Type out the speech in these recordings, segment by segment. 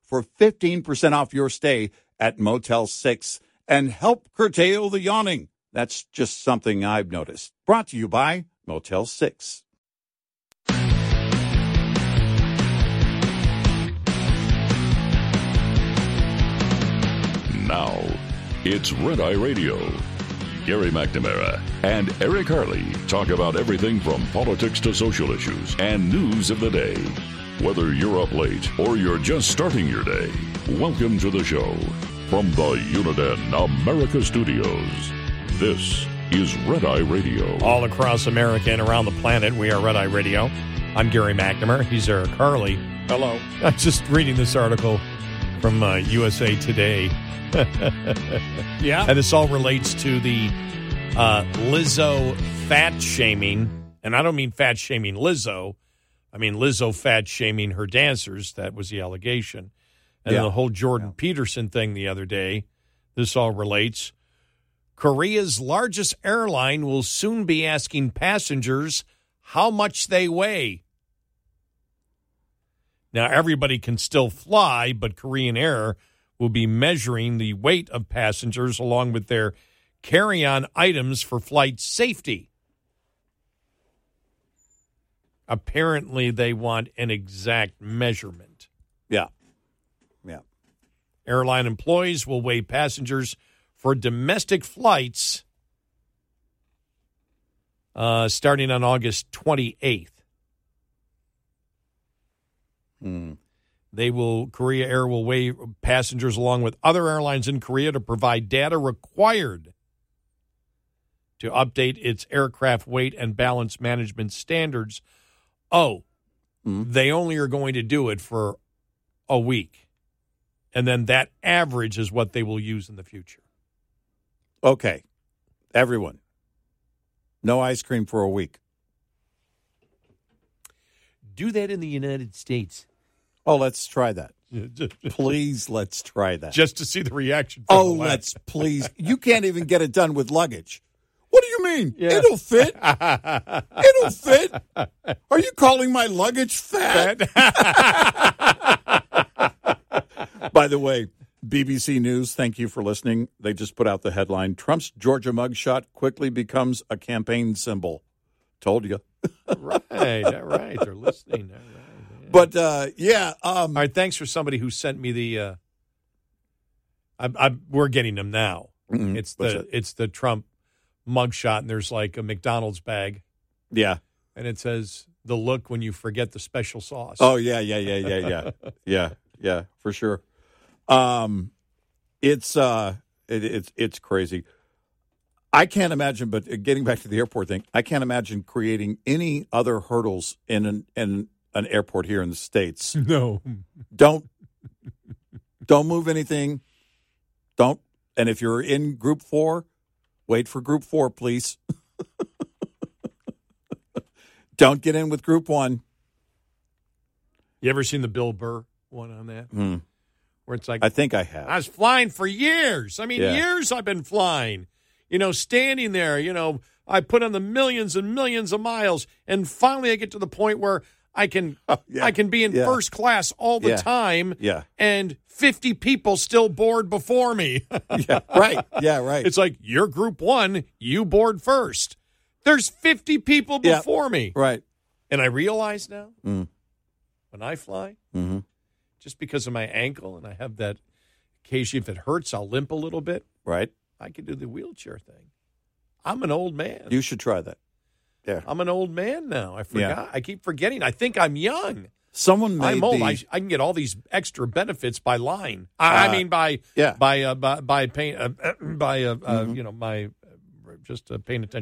for 15% off your stay at Motel 6. And help curtail the yawning. That's just something I've noticed. Brought to you by Motel 6. Now, it's Red Eye Radio. Gary McNamara and Eric Harley talk about everything from politics to social issues and news of the day. Whether you're up late or you're just starting your day, welcome to the show. From the Uniden America studios, this is Red Eye Radio. All across America and around the planet, we are Red Eye Radio. I'm Gary McNamara. He's Eric Harley. Hello. I'm just reading this article from USA Today. Yeah. And this all relates to the Lizzo fat shaming. And I don't mean fat shaming Lizzo. I mean Lizzo fat shaming her dancers. That was the allegation. And the whole Jordan Peterson thing the other day. This all relates. Korea's largest airline will soon be asking passengers how much they weigh. Now, everybody can still fly, but Korean Air will be measuring the weight of passengers along with their carry-on items for flight safety. Apparently, they want an exact measurement. Yeah. Yeah. Airline employees will weigh passengers for domestic flights starting on August 28th. They will, Korea Air will weigh passengers along with other airlines in Korea to provide data required to update its aircraft weight and balance management standards. They only are going to do it for a week. And then that average is what they will use in the future. Okay. Everyone. No ice cream for a week. Do that in the United States. Oh, let's try that. Please, let's try that. Just to see the reaction. From let's please. You can't even get it done with luggage. What do you mean? Yeah. It'll fit. It'll fit. Are you calling my luggage fat? By the way, BBC News, thank you for listening. They just put out the headline, Trump's Georgia mugshot quickly becomes a campaign symbol. Told you. Right. They're listening. All right. But, all right, thanks for somebody who sent me the we're getting them now. Mm-hmm. It's the Trump mugshot, and there's like a McDonald's bag. Yeah. And it says, the look when you forget the special sauce. Oh, yeah. Yeah, for sure. It's crazy. I can't imagine, but getting back to the airport thing, I can't imagine creating any other hurdles in an airport here in the States. No. Don't move anything. Don't. And if you're in Group 4, wait for Group 4, please. Don't get in with Group 1. You ever seen the Bill Burr one on that? Mm. Where it's like... I think I have. I was flying for years. I mean, years I've been flying. You know, standing there, you know, I put on the millions and millions of miles, and finally I get to the point where... I can be in first class all the time, and 50 people still board before me. Right. It's like, you're Group 1, you board first. There's 50 people before me. Right. And I realize now, when I fly, just because of my ankle, and I have that occasion, if it hurts, I'll limp a little bit. Right. I could do the wheelchair thing. I'm an old man. You should try that. Yeah. I'm an old man now. I forgot. Yeah. I keep forgetting. I think I'm young. Someone made I'm old. I can get all these extra benefits by lying. I mean by paying attention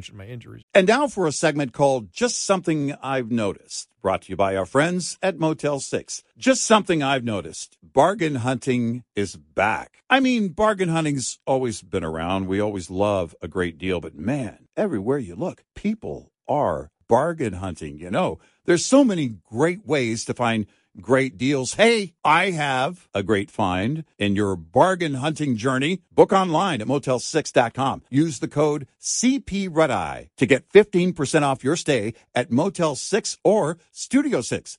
to my injuries. And now for a segment called Just Something I've Noticed, brought to you by our friends at Motel 6. Just something I've noticed. Bargain hunting is back. I mean, bargain hunting's always been around. We always love a great deal, but man, everywhere you look, people are bargain hunting, you know. There's so many great ways to find great deals. Hey, I have a great find in your bargain hunting journey. Book online at motel6.com. Use the code CPREDEYE to get 15% off your stay at Motel 6 or Studio 6.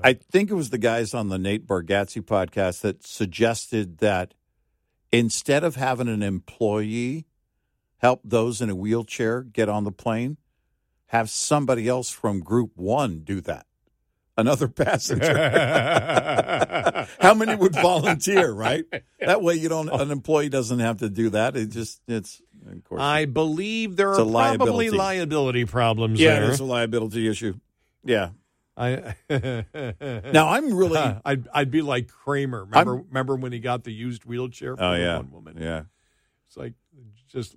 I think it was the guys on the Nate Bargatze podcast that suggested that instead of having an employee help those in a wheelchair get on the plane, have somebody else from Group 1 do that. Another passenger. How many would volunteer, right? That way you don't. An employee doesn't have to do that. It's. Of course, I believe there are probably liability problems there. Yeah, it's a liability issue. Yeah. Now I'm really I'd be like Kramer. Remember when he got the used wheelchair from one woman? Yeah, it's like just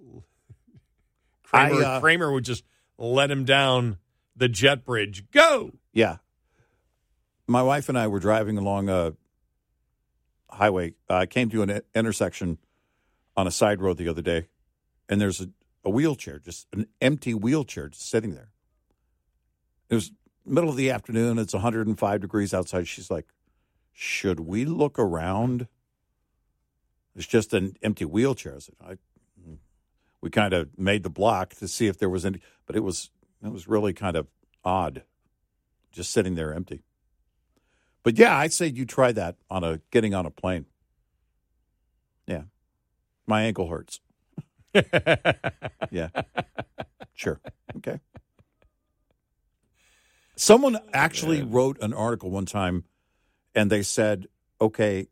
Kramer would just let him down the jet bridge. Go. Yeah, my wife and I were driving along a highway. I came to an intersection on a side road the other day, and there's a wheelchair, just an empty wheelchair, just sitting there. It was middle of the afternoon, it's 105 degrees outside. She's like, should we look around? It's just an empty wheelchair. I said, we kind of made the block to see if there was any, but it was really kind of odd just sitting there empty. But yeah, I'd say you try that on getting on a plane. Yeah. My ankle hurts. Yeah. Sure. Okay. Someone actually wrote an article one time, and they said, okay,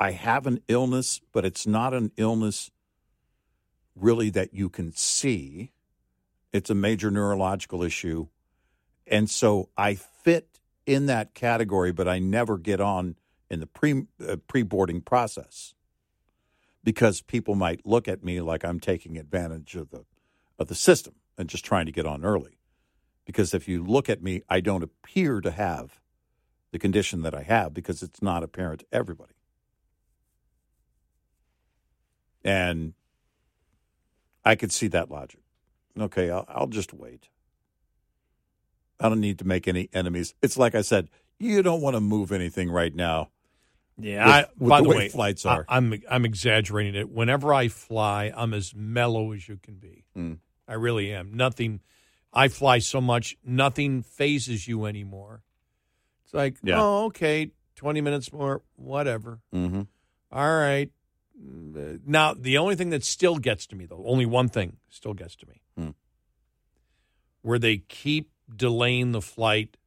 I have an illness, but it's not an illness really that you can see. It's a major neurological issue. And so I fit in that category, but I never get on in the pre-boarding process because people might look at me like I'm taking advantage of the system and just trying to get on early. Because if you look at me, I don't appear to have the condition that I have because it's not apparent to everybody. And I could see that logic. Okay, I'll just wait. I don't need to make any enemies. It's like I said, you don't want to move anything right now. Yeah, by the way, flights are. I'm exaggerating it. Whenever I fly, I'm as mellow as you can be. Mm. I really am. Nothing. I fly so much, nothing phases you anymore. It's like, okay, 20 minutes more, whatever. Mm-hmm. All right. Now, the only thing that still gets to me, though, only one thing still gets to me, where they keep delaying the flight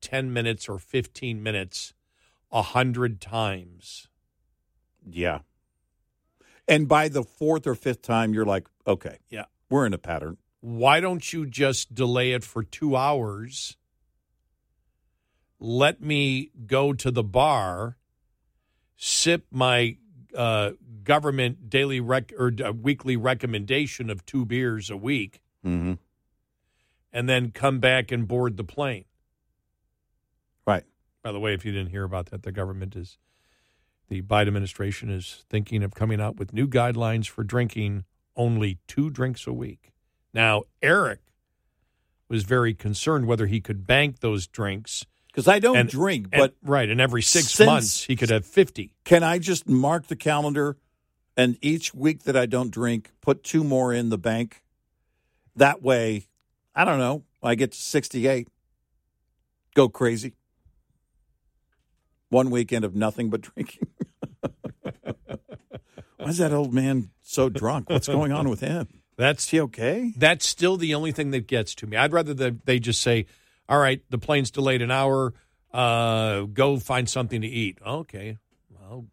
10 minutes or 15 minutes 100 times. Yeah. And by the fourth or fifth time, you're like, okay, yeah, we're in a pattern. Why don't you just delay it for 2 hours? Let me go to the bar, sip my government daily weekly recommendation of 2 beers a week, mm-hmm. and then come back and board the plane. Right. By the way, if you didn't hear about that, the Biden administration is thinking of coming out with new guidelines for drinking only 2 drinks a week. Now, Eric was very concerned whether he could bank those drinks. Because I don't drink, but... Right, and every 6 months he could have 50. Can I just mark the calendar and each week that I don't drink, put 2 more in the bank? That way, I don't know, I get to 68, go crazy. One weekend of nothing but drinking. Why is that old man so drunk? What's going on with him? Is he okay? That's still the only thing that gets to me. I'd rather that they just say, all right, the plane's delayed an hour. Go find something to eat. Okay,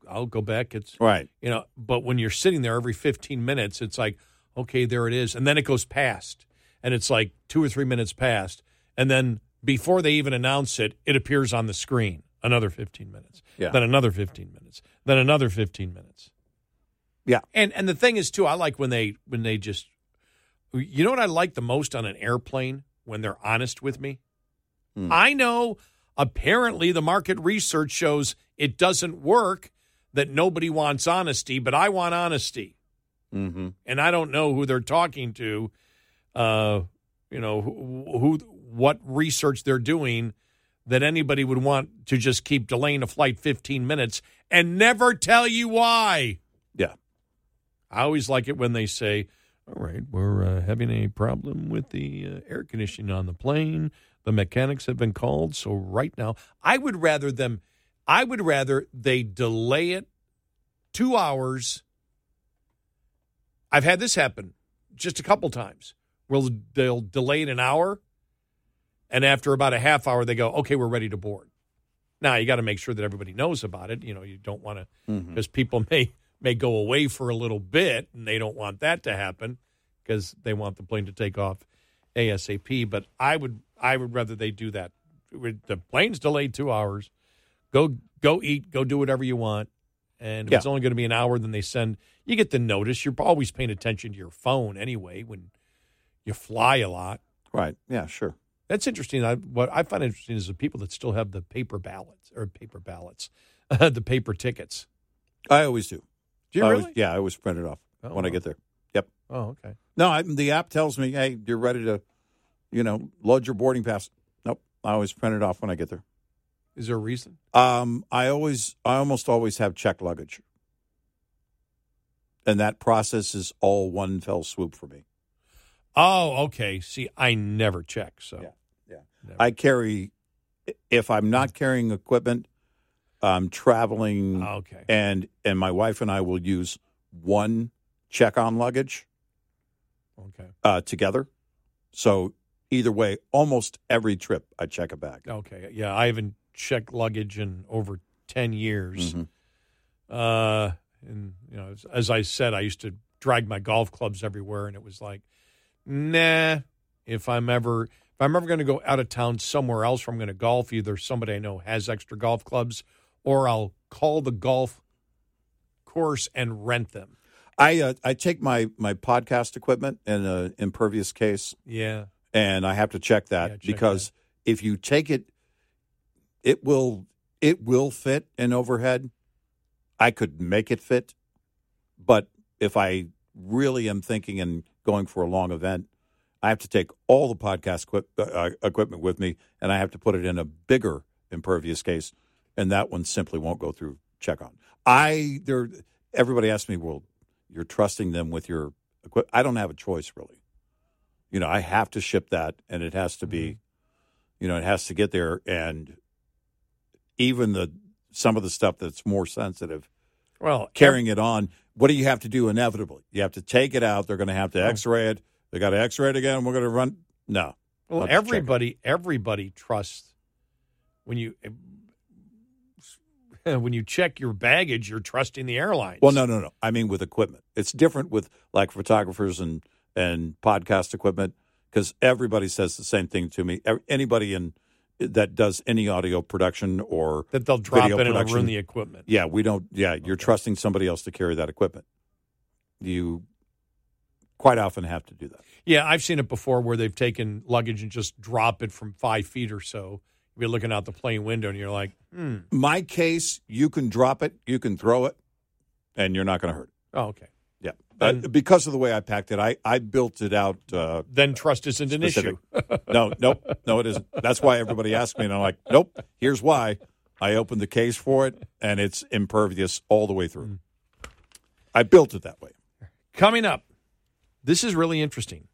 I'll go back. It's right. You know, but when you're sitting there every 15 minutes, it's like, okay, there it is. And then it goes past. And it's like 2 or 3 minutes past. And then before they even announce it, it appears on the screen. Another 15 minutes. Yeah. Then another 15 minutes. Then another 15 minutes. Yeah. And the thing is, too, I like when they just, you know what I like the most on an airplane? When they're honest with me. I know apparently the market research shows it doesn't work, that nobody wants honesty, but I want honesty. Mm-hmm. And I don't know who they're talking to, what research they're doing that anybody would want to just keep delaying a flight 15 minutes and never tell you why. Yeah. I always like it when they say, all right, we're having a problem with the air conditioning on the plane. The mechanics have been called, so right now, I would rather they delay it 2 hours. I've had this happen just a couple times. They'll delay it an hour, and after about a half hour, they go, okay, we're ready to board. Now, you got to make sure that everybody knows about it. You know, you don't want to, because people may go away for a little bit, and they don't want that to happen because they want the plane to take off ASAP, but I would rather they do that. The plane's delayed 2 hours. Go eat. Go do whatever you want. And if it's only going to be an hour, then they send. You get the notice. You're always paying attention to your phone anyway when you fly a lot. Right. Yeah, sure. That's interesting. What I find interesting is the people that still have the paper ballots, the paper tickets. I always do. Do you really? Yeah, I always print it off when I get there. Yep. Oh, okay. No, the app tells me, hey, you're ready to, load your boarding pass. Nope. I always print it off when I get there. Is there a reason? I almost always have checked luggage. And that process is all one fell swoop for me. Oh, okay. See, I never check, so. Yeah. Never. If I'm not carrying equipment, I'm traveling. Oh, okay. And my wife and I will use one check-on luggage. Okay. Together. So either way, almost every trip I check a bag. Okay. Yeah, I haven't checked luggage in over 10 years. Mm-hmm. And, as I said, I used to drag my golf clubs everywhere, and it was like, nah, if I'm ever going to go out of town somewhere else where I'm going to golf, either somebody I know has extra golf clubs or I'll call the golf course and rent them. I take my podcast equipment in an impervious case. Yeah. And I have to check that because if you take it, it will fit an overhead. I could make it fit. But if I really am thinking and going for a long event, I have to take all the podcast equipment with me, and I have to put it in a bigger impervious case, and that one simply won't go through check-on. Everybody asks me, well, you're trusting them with your equipment. I don't have a choice, really. I have to ship that, and it has to be, it has to get there. And even some of the stuff that's more sensitive, carrying it on, what do you have to do inevitably? You have to take it out. They're going to have to X-ray it. They got to X-ray it again. We're going to run. No. Well, everybody trusts when you check your baggage, you're trusting the airlines. Well, no. I mean with equipment. It's different with, like, photographers and podcast equipment because everybody says the same thing to me. Anybody in that does any audio production or that they'll drop video it and it'll ruin the equipment. Yeah, we don't. Yeah, you're trusting somebody else to carry that equipment. You quite often have to do that. Yeah, I've seen it before where they've taken luggage and just drop it from 5 feet or so. You're looking out the plane window and you're like, My case, you can drop it, you can throw it, and you're not going to hurt it. Oh, okay. Yeah. But because of the way I packed it, I built it out. Then trust isn't specific. An issue. No, it isn't. That's why everybody asks me, and I'm like, nope, here's why. I opened the case for it, and it's impervious all the way through. I built it that way. Coming up, this is really interesting.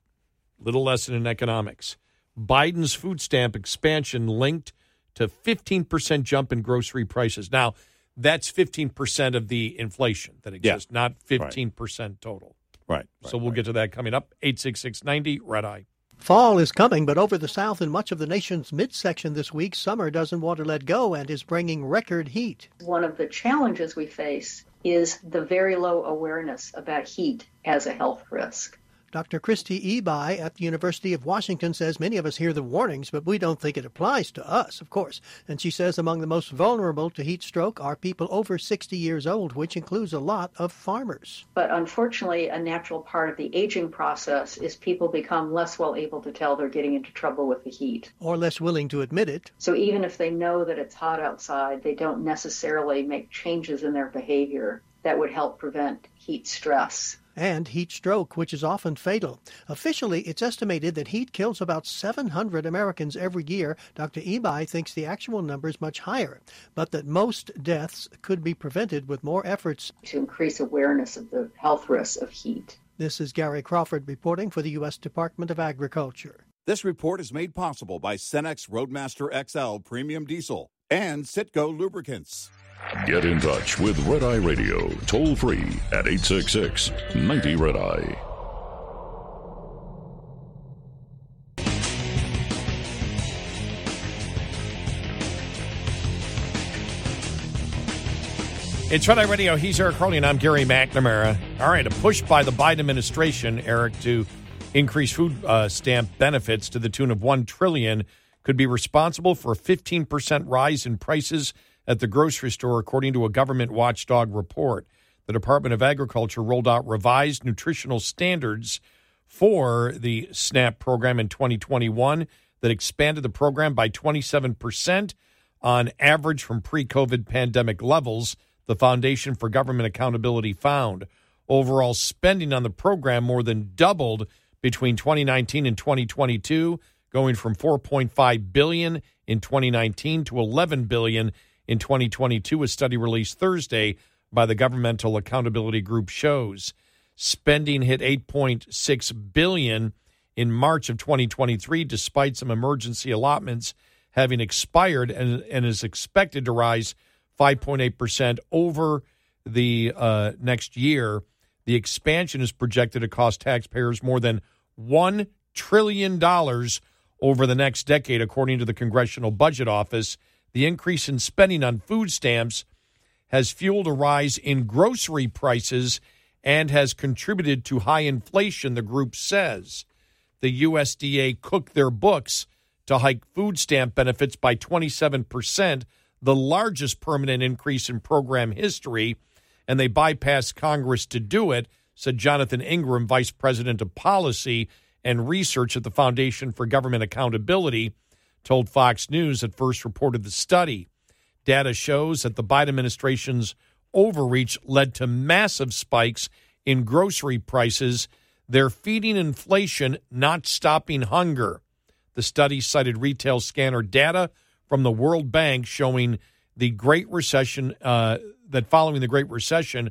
Little lesson in economics. Biden's food stamp expansion linked to 15% jump in grocery prices. Now, that's 15% of the inflation that exists, not 15% total. Right. So we'll get to that coming up. 86690 Red Eye. Fall is coming, but over the South and much of the nation's midsection this week, summer doesn't want to let go and is bringing record heat. One of the challenges we face is the very low awareness about heat as a health risk. Dr. Christy Eby at the University of Washington says many of us hear the warnings, but we don't think it applies to us, of course. And she says among the most vulnerable to heat stroke are people over 60 years old, which includes a lot of farmers. But unfortunately, a natural part of the aging process is people become less well able to tell they're getting into trouble with the heat. Or less willing to admit it. So even if they know that it's hot outside, they don't necessarily make changes in their behavior that would help prevent heat stress. And heat stroke, which is often fatal. Officially, it's estimated that heat kills about 700 Americans every year. Dr. Eby thinks the actual number is much higher, but that most deaths could be prevented with more efforts to increase awareness of the health risks of heat. This is Gary Crawford reporting for the U.S. Department of Agriculture. This report is made possible by Cenex Roadmaster XL Premium Diesel and Citgo Lubricants. Get in touch with Red Eye Radio, toll free at 866-90-RED-EYE. It's Red Eye Radio. He's Eric Crowley, and I'm Gary McNamara. All right, a push by the Biden administration, Eric, to increase food stamp benefits to the tune of $1 trillion could be responsible for a 15% rise in prices at the grocery store, according to a government watchdog report. The Department of Agriculture rolled out revised nutritional standards for the SNAP program in 2021 that expanded the program by 27% on average from pre-COVID pandemic levels, the Foundation for Government Accountability found. Overall spending on the program more than doubled between 2019 and 2022, going from $4.5 billion in 2019 to $11 billion in 2022, a study released Thursday by the Governmental Accountability Group shows. Spending hit $8.6 billion in March of 2023, despite some emergency allotments having expired, and is expected to rise 5.8% over the next year. The expansion is projected to cost taxpayers more than $1 trillion over the next decade, according to the Congressional Budget Office. The increase in spending on food stamps has fueled a rise in grocery prices and has contributed to high inflation, the group says. The USDA cooked their books to hike food stamp benefits by 27%, the largest permanent increase in program history, and they bypassed Congress to do it, said Jonathan Ingram, vice president of policy and research at the Foundation for Government Accountability, told Fox News that first reported the study. Data shows that the Biden administration's overreach led to massive spikes in grocery prices. They're feeding inflation, not stopping hunger. The study cited retail scanner data from the World Bank showing the Great Recession, that following the Great Recession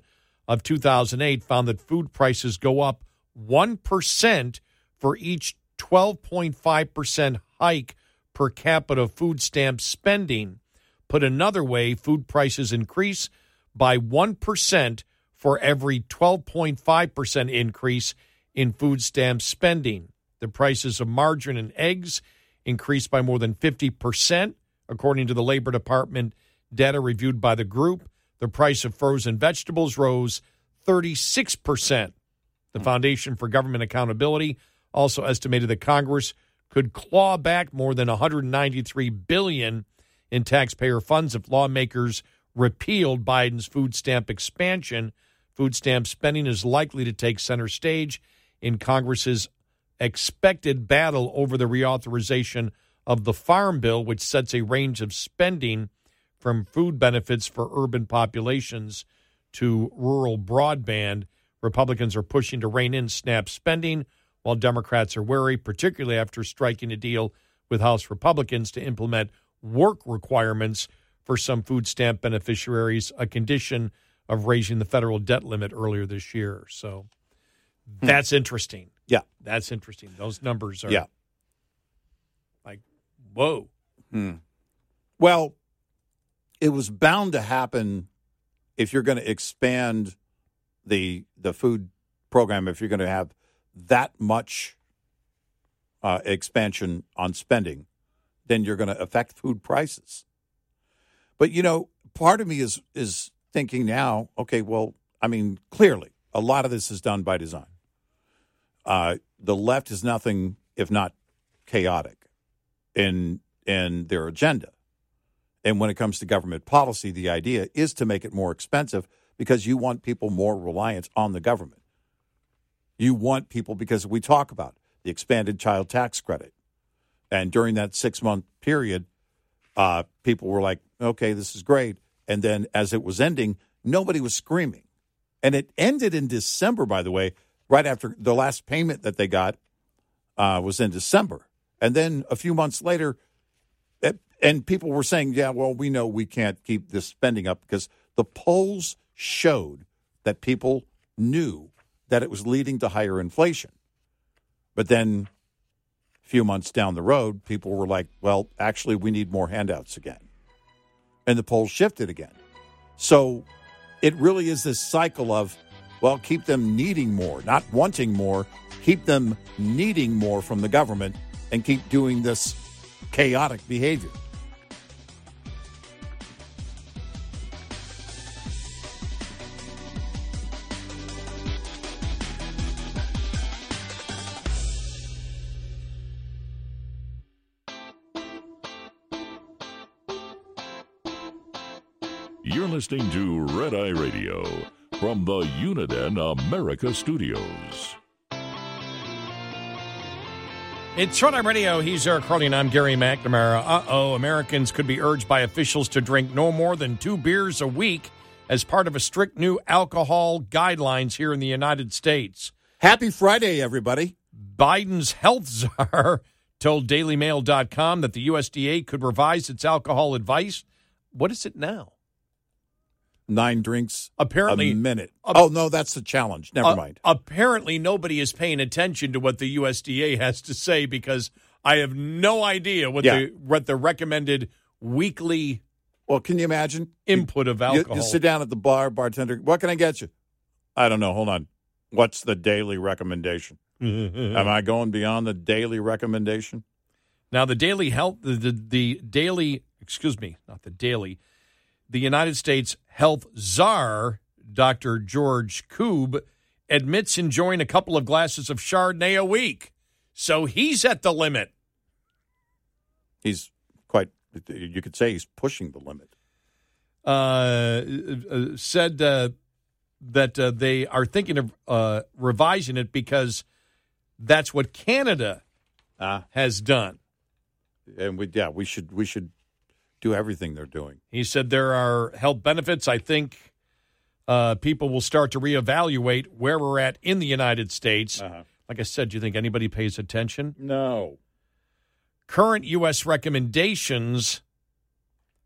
of 2008 found that food prices go up 1% for each 12.5% hike per capita food stamp spending. Put another way, food prices increase by 1% for every 12.5% increase in food stamp spending. The prices of margarine and eggs increased by more than 50%, according to the Labor Department data reviewed by the group. The price of frozen vegetables rose 36%. The Foundation for Government Accountability also estimated that Congress could claw back more than $193 billion in taxpayer funds if lawmakers repealed Biden's food stamp expansion. Food stamp spending is likely to take center stage in Congress's expected battle over the reauthorization of the Farm Bill, which sets a range of spending from food benefits for urban populations to rural broadband. Republicans are pushing to rein in SNAP spending, while Democrats are wary, particularly after striking a deal with House Republicans to implement work requirements for some food stamp beneficiaries, a condition of raising the federal debt limit earlier this year. So that's interesting. Yeah. That's interesting. Those numbers are like, whoa. Well, it was bound to happen if you're going to expand the food program, if you're going to have that much expansion on spending, then you're going to affect food prices. But, you know, part of me is thinking now, okay, well, I mean, clearly, a lot of this is done by design. The left is nothing if not chaotic in their agenda. And when it comes to government policy, the idea is to make it more expensive because you want people more reliant on the government. You want people, because we talk about the expanded child tax credit. And during that 6-month period, people were like, okay, this is great. And then as it was ending, nobody was screaming. And it ended in December, by the way, right after the last payment that they got was in December. And then a few months later, and people were saying, yeah, well, we know we can't keep this spending up because the polls showed that people knew that it was leading to higher inflation. But then a few months down the road, people were like, well, actually, we need more handouts again. And the polls shifted again. So it really is this cycle of, well, keep them needing more, not wanting more, keep them needing more from the government and keep doing this chaotic behavior. You're listening to Red Eye Radio from the Uniden America Studios. It's Red Eye Radio. He's Eric Crowley, and I'm Gary McNamara. Uh-oh, Americans could be urged by officials to drink no more than 2 beers a week as part of a strict new alcohol guidelines here in the United States. Happy Friday, everybody. Biden's health czar told DailyMail.com that the USDA could revise its alcohol advice. What is it now? 9 drinks apparently, a minute. Oh, no, that's the challenge. Never mind. Apparently, nobody is paying attention to what the USDA has to say because I have no idea what the recommended weekly. Well, can you imagine? Input of alcohol. You sit down at the bar, bartender. What can I get you? I don't know. Hold on. What's the daily recommendation? Am I going beyond the daily recommendation? Now, the United States health czar, Dr. George Koob, admits enjoying a couple of glasses of Chardonnay a week. So he's at the limit. You could say he's pushing the limit. Said that they are thinking of revising it because that's what Canada has done. And we should do everything they're doing. He said there are health benefits. I think people will start to reevaluate where we're at in the United States. Like I said, do you think anybody pays attention? No. Current U.S. recommendations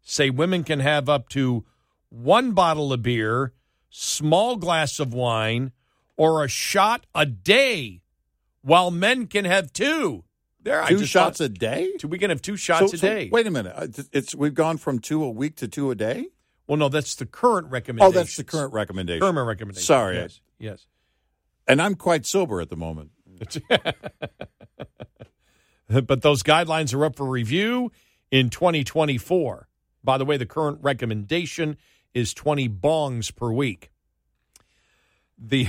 say women can have up to 1 bottle of beer, small glass of wine, or a shot a day, while men can have 2. Two shots a day? We can have 2 shots a day. Wait a minute. We've gone from 2 a week to 2 a day? Well, no, that's the current recommendation. Oh, that's the current recommendation. Kramer recommendation. Sorry. Yes. And I'm quite sober at the moment. But those guidelines are up for review in 2024. By the way, the current recommendation is 20 bongs per week. How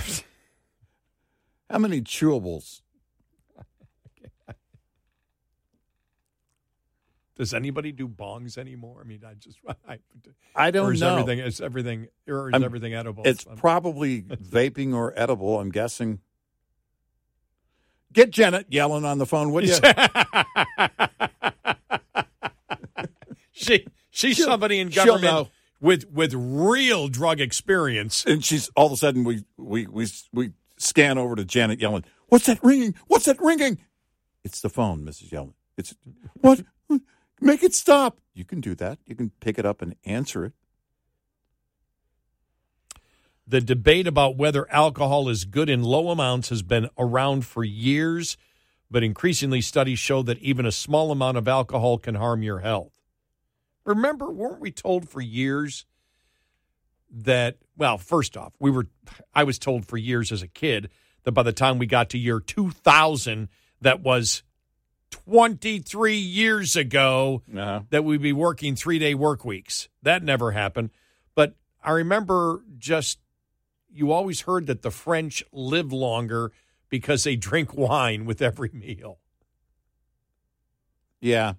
many chewables? Does anybody do bongs anymore? I mean, I don't know. Is everything edible? It's probably vaping or edible, I'm guessing. Get Janet Yellen on the phone, would you? She's somebody in government with real drug experience. And she's all of a sudden we scan over to Janet Yellen. What's that ringing? What's that ringing? It's the phone, Mrs. Yellen. It's what? Make it stop. You can do that. You can pick it up and answer it. The debate about whether alcohol is good in low amounts has been around for years, but increasingly studies show that even a small amount of alcohol can harm your health. Remember, weren't we told for years that, well, first off, I was told for years as a kid that by the time we got to year 2000, that was 23 years ago, that we'd be working 3-day work weeks. That never happened. But I remember you always heard that the French live longer because they drink wine with every meal. Yeah.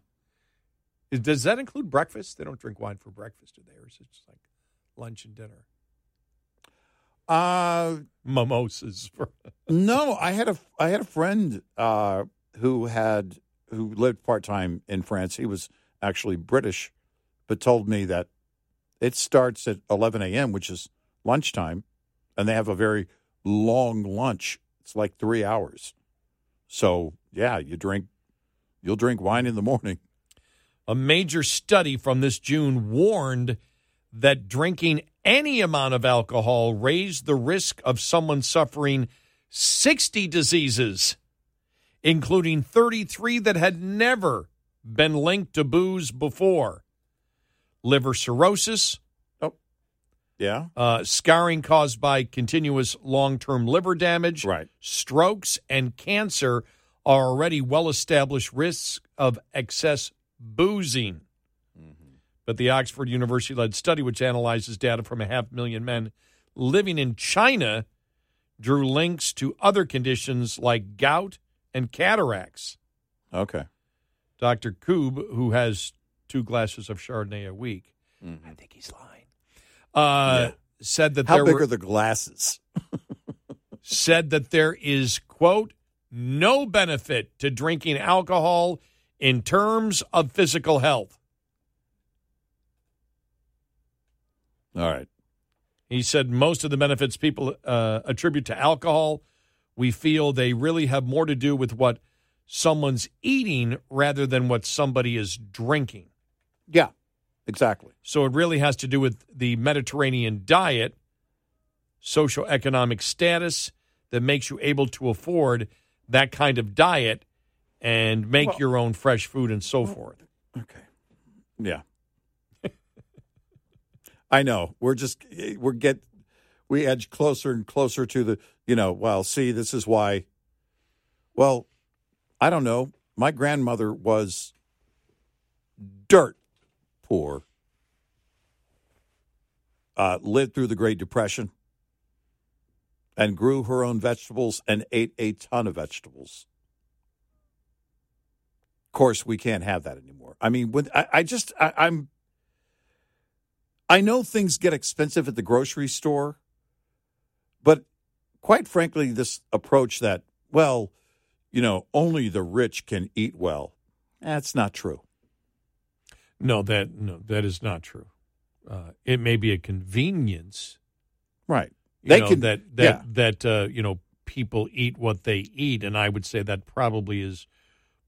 Does that include breakfast? They don't drink wine for breakfast, do they? Or is it just like lunch and dinner? Mimosas. No, I had a friend who lived part-time in France. He was actually British, but told me that it starts at 11 a.m., which is lunchtime, and they have a very long lunch. It's like 3 hours. So, yeah, you'll drink wine in the morning. A major study from this June warned that drinking any amount of alcohol raised the risk of someone suffering 60 diseases, including 33 that had never been linked to booze before. Liver cirrhosis. Oh, yeah. Scarring caused by continuous long-term liver damage. Right. Strokes and cancer are already well-established risks of excess boozing. Mm-hmm. But the Oxford University-led study, which analyzes data from 500,000 men living in China, drew links to other conditions like gout and cataracts. Okay. Dr. Koob, who has 2 glasses of Chardonnay a week, I think he's lying, said that are the glasses? Said that there is, quote, no benefit to drinking alcohol in terms of physical health. All right. He said most of the benefits people attribute to alcohol, we feel they really have more to do with what someone's eating rather than what somebody is drinking. Yeah, exactly. So it really has to do with the Mediterranean diet, socioeconomic status that makes you able to afford that kind of diet and make your own fresh food and so forth. Okay. Yeah. I know. We edge closer and closer to the, this is why. Well, I don't know. My grandmother was dirt poor, lived through the Great Depression, and grew her own vegetables and ate a ton of vegetables. Of course, we can't have that anymore. I mean, I know things get expensive at the grocery store. But quite frankly, this approach that, only the rich can eat well, that's not true. No, that is not true. It may be a convenience. Right. People eat what they eat, and I would say that probably is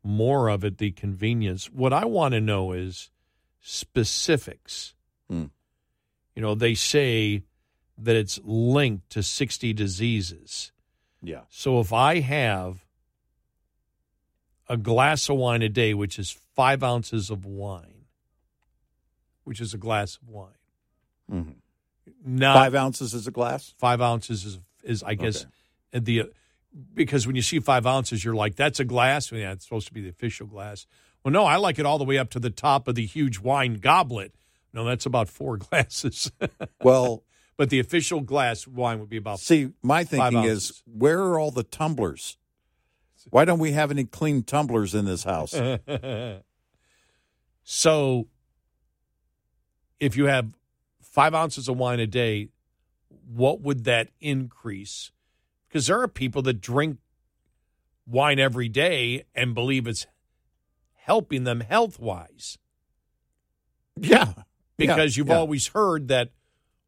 more of it, the convenience. What I want to know is specifics. They say that it's linked to 60 diseases. Yeah. So if I have a glass of wine a day, which is 5 ounces of wine, which is a glass of wine. Mm-hmm. 5 ounces is a glass? 5 ounces is I guess, okay. Because when you see 5 ounces, you're like, that's a glass? Well, yeah, it's supposed to be the official glass. Well, no, I like it all the way up to the top of the huge wine goblet. No, that's about 4 glasses. Well... But the official glass wine would be about 5 ounces. See, my thinking is, where are all the tumblers? Why don't we have any clean tumblers in this house? So if you have 5 ounces of wine a day, what would that increase? Because there are people that drink wine every day and believe it's helping them health-wise. Yeah. Because you've always heard that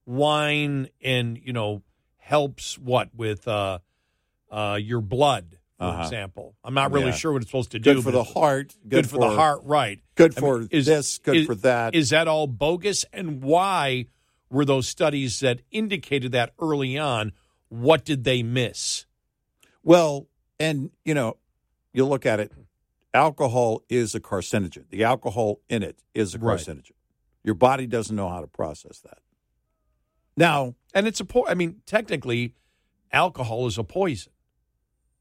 wine and, you know, helps what with your blood, for example. I'm not really sure what it's supposed to do. Good for the heart. Good for the heart, right. Good for this, good for that. Is that all bogus? And why were those studies that indicated that early on, what did they miss? Well, and, you know, you look at it. Alcohol is a carcinogen. The alcohol in it is a carcinogen. Right. Your body doesn't know how to process that. Now, and it's a I mean, technically, alcohol is a poison.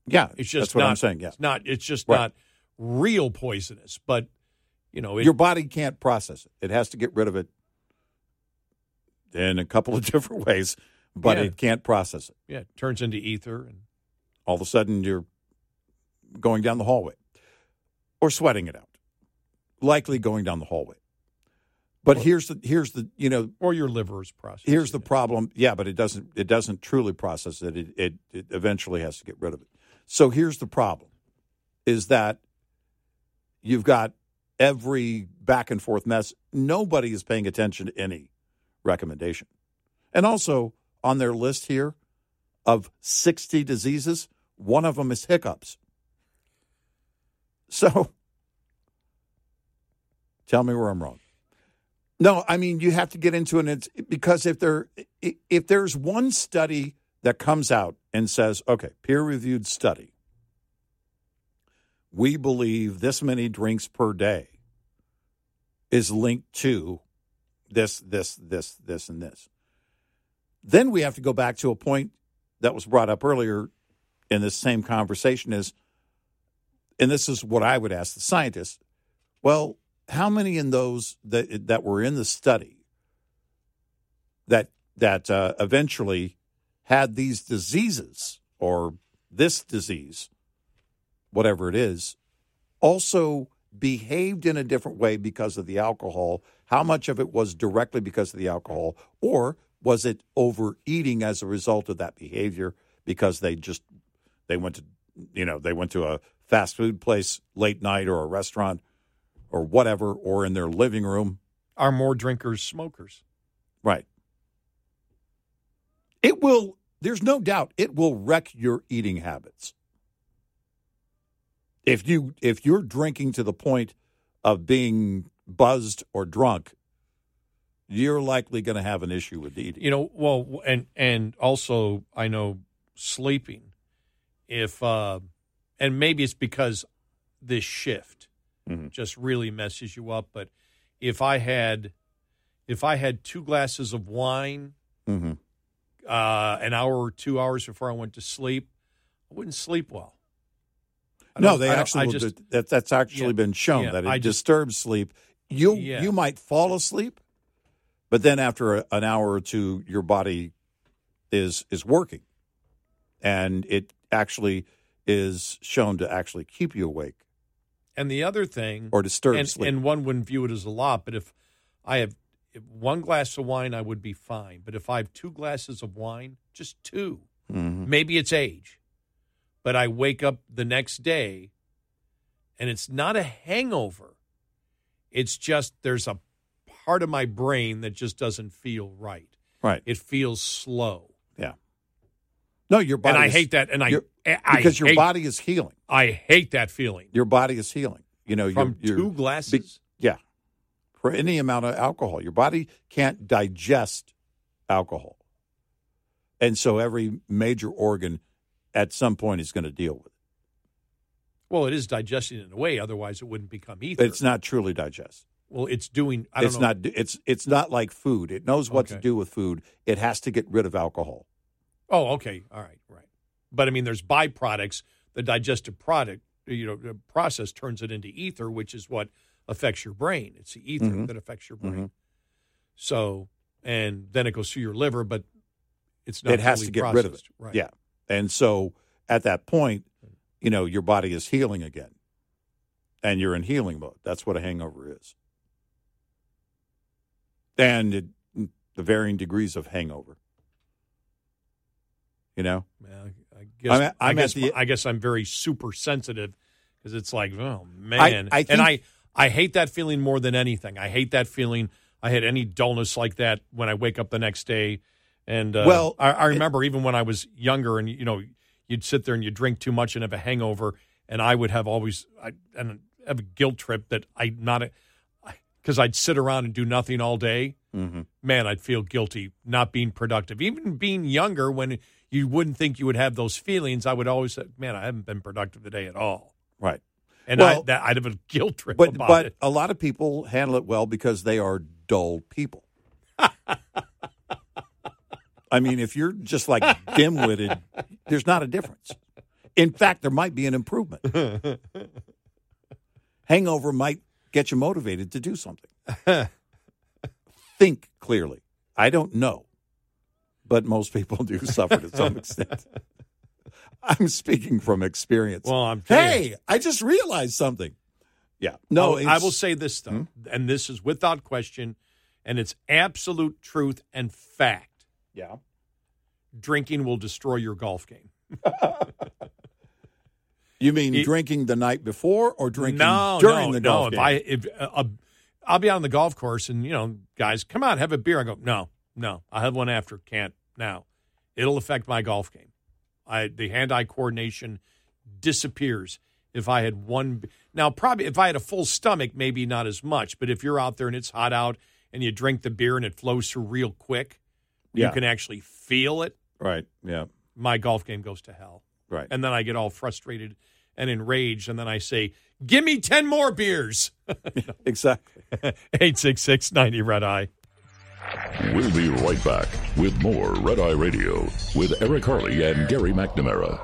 Yeah, it's just that's what I'm saying. Yeah, it's not. It's just not real poisonous. But you know, your body can't process it. It has to get rid of it in a couple of different ways, but it can't process it. Yeah, it turns into ether, and all of a sudden you're going down the hallway. Or sweating it out, likely going down the hallway. But here's the you know, or your liver is processing. Here's the problem, but it doesn't truly process it. It eventually has to get rid of it. So here's the problem, is that you've got every back and forth mess. Nobody is paying attention to any recommendation, and also on their list here of 60 diseases, one of them is hiccups. So, tell me where I'm wrong. No, I mean, you have to get into it, because if there's one study that comes out and says, okay, peer-reviewed study, we believe this many drinks per day is linked to this, and this. Then we have to go back to a point that was brought up earlier in this same conversation is, and this is what I would ask the scientists, well, how many in those that were in the study that eventually had these diseases or this disease, whatever it is, also behaved in a different way because of the alcohol? How much of it was directly because of the alcohol, or was it overeating as a result of that behavior because they went to a fast food place late night or a restaurant or whatever, or in their living room? Are more drinkers smokers? Right. There's no doubt it will wreck your eating habits. If you're drinking to the point of being buzzed or drunk, you're likely going to have an issue with eating. You know, well, and also I know sleeping. And maybe it's because this shift just really messes you up. But if I had 2 glasses of wine an hour or 2 hours before I went to sleep, I wouldn't sleep well. That's actually been shown that it disturbs sleep. You might fall asleep, but then after an hour or two, your body is working, and it actually is shown to actually keep you awake. And the other thing... Or disturb sleep. And one wouldn't view it as a lot, but if I have 1 glass of wine, I would be fine. But if I have 2 glasses of wine, just 2, maybe it's age, but I wake up the next day and it's not a hangover. It's just there's a part of my brain that just doesn't feel right. Right. It feels slow. Yeah. No, your body. And I hate that. And because your body is healing. I hate that feeling. Your body is healing. You know, from 2 glasses. For any amount of alcohol, your body can't digest alcohol, and so every major organ at some point is going to deal with it. Well, it is digesting in a way; otherwise, it wouldn't become ether. It's not truly digested. Well, it's doing. It's not like food. It knows what to do with food. It has to get rid of alcohol. Oh, okay. All right, right. But, I mean, there's byproducts. The digestive product, you know, the process turns it into ether, which is what affects your brain. It's the ether that affects your brain. So, and then it goes through your liver, but it's not fully processed. It has to get rid of it. Right. Yeah. And so at that point, you know, your body is healing again, and you're in healing mode. That's what a hangover is. And the varying degrees of hangover. You know? I guess I'm very super sensitive because it's like, oh, man. I hate that feeling more than anything. I hate that feeling. I had any dullness like that when I wake up the next day. And I remember even when I was younger and, you know, you'd sit there and you'd drink too much and have a hangover. And I would have a guilt trip that because I'd sit around and do nothing all day. Mm-hmm. Man, I'd feel guilty not being productive. Even being younger when you wouldn't think you would have those feelings, I would always say, man, I haven't been productive today at all. Right. And I'd have a guilt trip about it. But a lot of people handle it well because they are dull people. I mean, if you're just like dim-witted, there's not a difference. In fact, there might be an improvement. Hangover might get you motivated to do something. Think clearly. I don't know, but most people do suffer to some extent. I'm speaking from experience. Well, I'm curious. Hey, I just realized something. Yeah. No, I will say this, though, and this is without question, and it's absolute truth and fact. Yeah. Drinking will destroy your golf game. You mean drinking the night before or drinking during the golf game? I'll be out on the golf course and, you know, guys, come on, have a beer. I go, no, I'll have one after. Can't now. It'll affect my golf game. The hand-eye coordination disappears if I had one. Now, probably if I had a full stomach, maybe not as much. But if you're out there and it's hot out and you drink the beer and it flows through real quick, you can actually feel it. Right, yeah. My golf game goes to hell. Right. And then I get all frustrated and enraged, and then I say, give me 10 more beers. Exactly. 866-90-RED-EYE. We'll be right back with more Red Eye Radio with Eric Harley and Gary McNamara.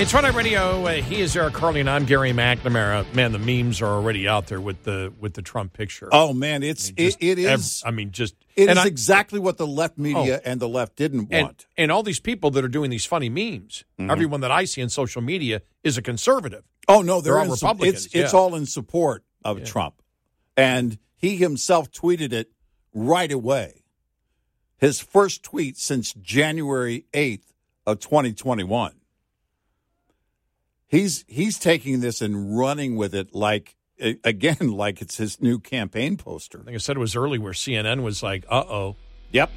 It's Red Eye Radio. He is Eric Carly, and I'm Gary McNamara. Man, the memes are already out there with the Trump picture. Oh man, it is exactly what the left media and the left didn't want. And all these people that are doing these funny memes, everyone that I see on social media is a conservative. Oh no, they're all Republicans. It's all in support of Trump, and he himself tweeted it right away. His first tweet since January 8th of 2021. He's taking this and running with it like it's his new campaign poster. I think I said it was early where CNN was like, uh-oh. Yep.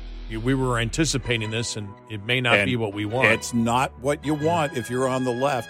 We were anticipating this, and it may not be what we want. It's not what you want if you're on the left.